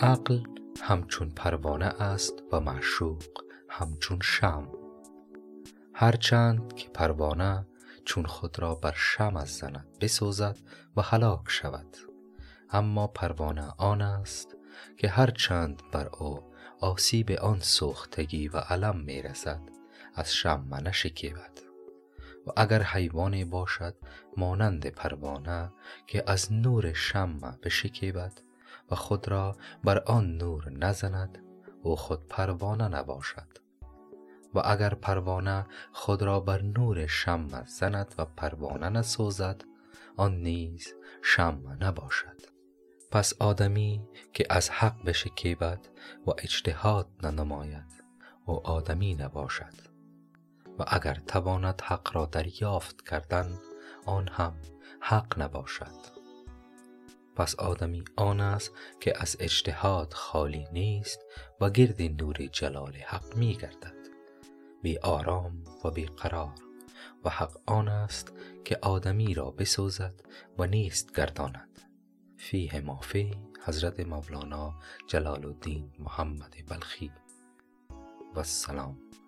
عقل همچون پروانه است و معشوق همچون شمع، هرچند که پروانه چون خود را بر شمع زند بسوزد و هلاک شود، اما پروانه آن است که هرچند بر او آسیب آن سوختگی و علم میرسد از شمع نشکیبد، و اگر حیوانی باشد مانند پروانه که از نور شمع بشکیبد و خود را بر آن نور نزند، او خود پروانه نباشد. و اگر پروانه خود را بر نور شمع زند و پروانه نسوزد، آن نیز شمع نباشد. پس آدمی که از حق بشکیبد و اجتهاد ننماید، او آدمی نباشد. و اگر تواند حق را دریافت کردن، آن هم حق نباشد. پس آدمی آن است که از اجتهاد خالی نیست و گرد نور جلال حق می گردد، بی آرام و بی قرار. و حق آن است که آدمی را بسوزد و نیست گرداند. فیه ما فیه. حضرت مولانا جلال الدین محمد بلخی. و السلام.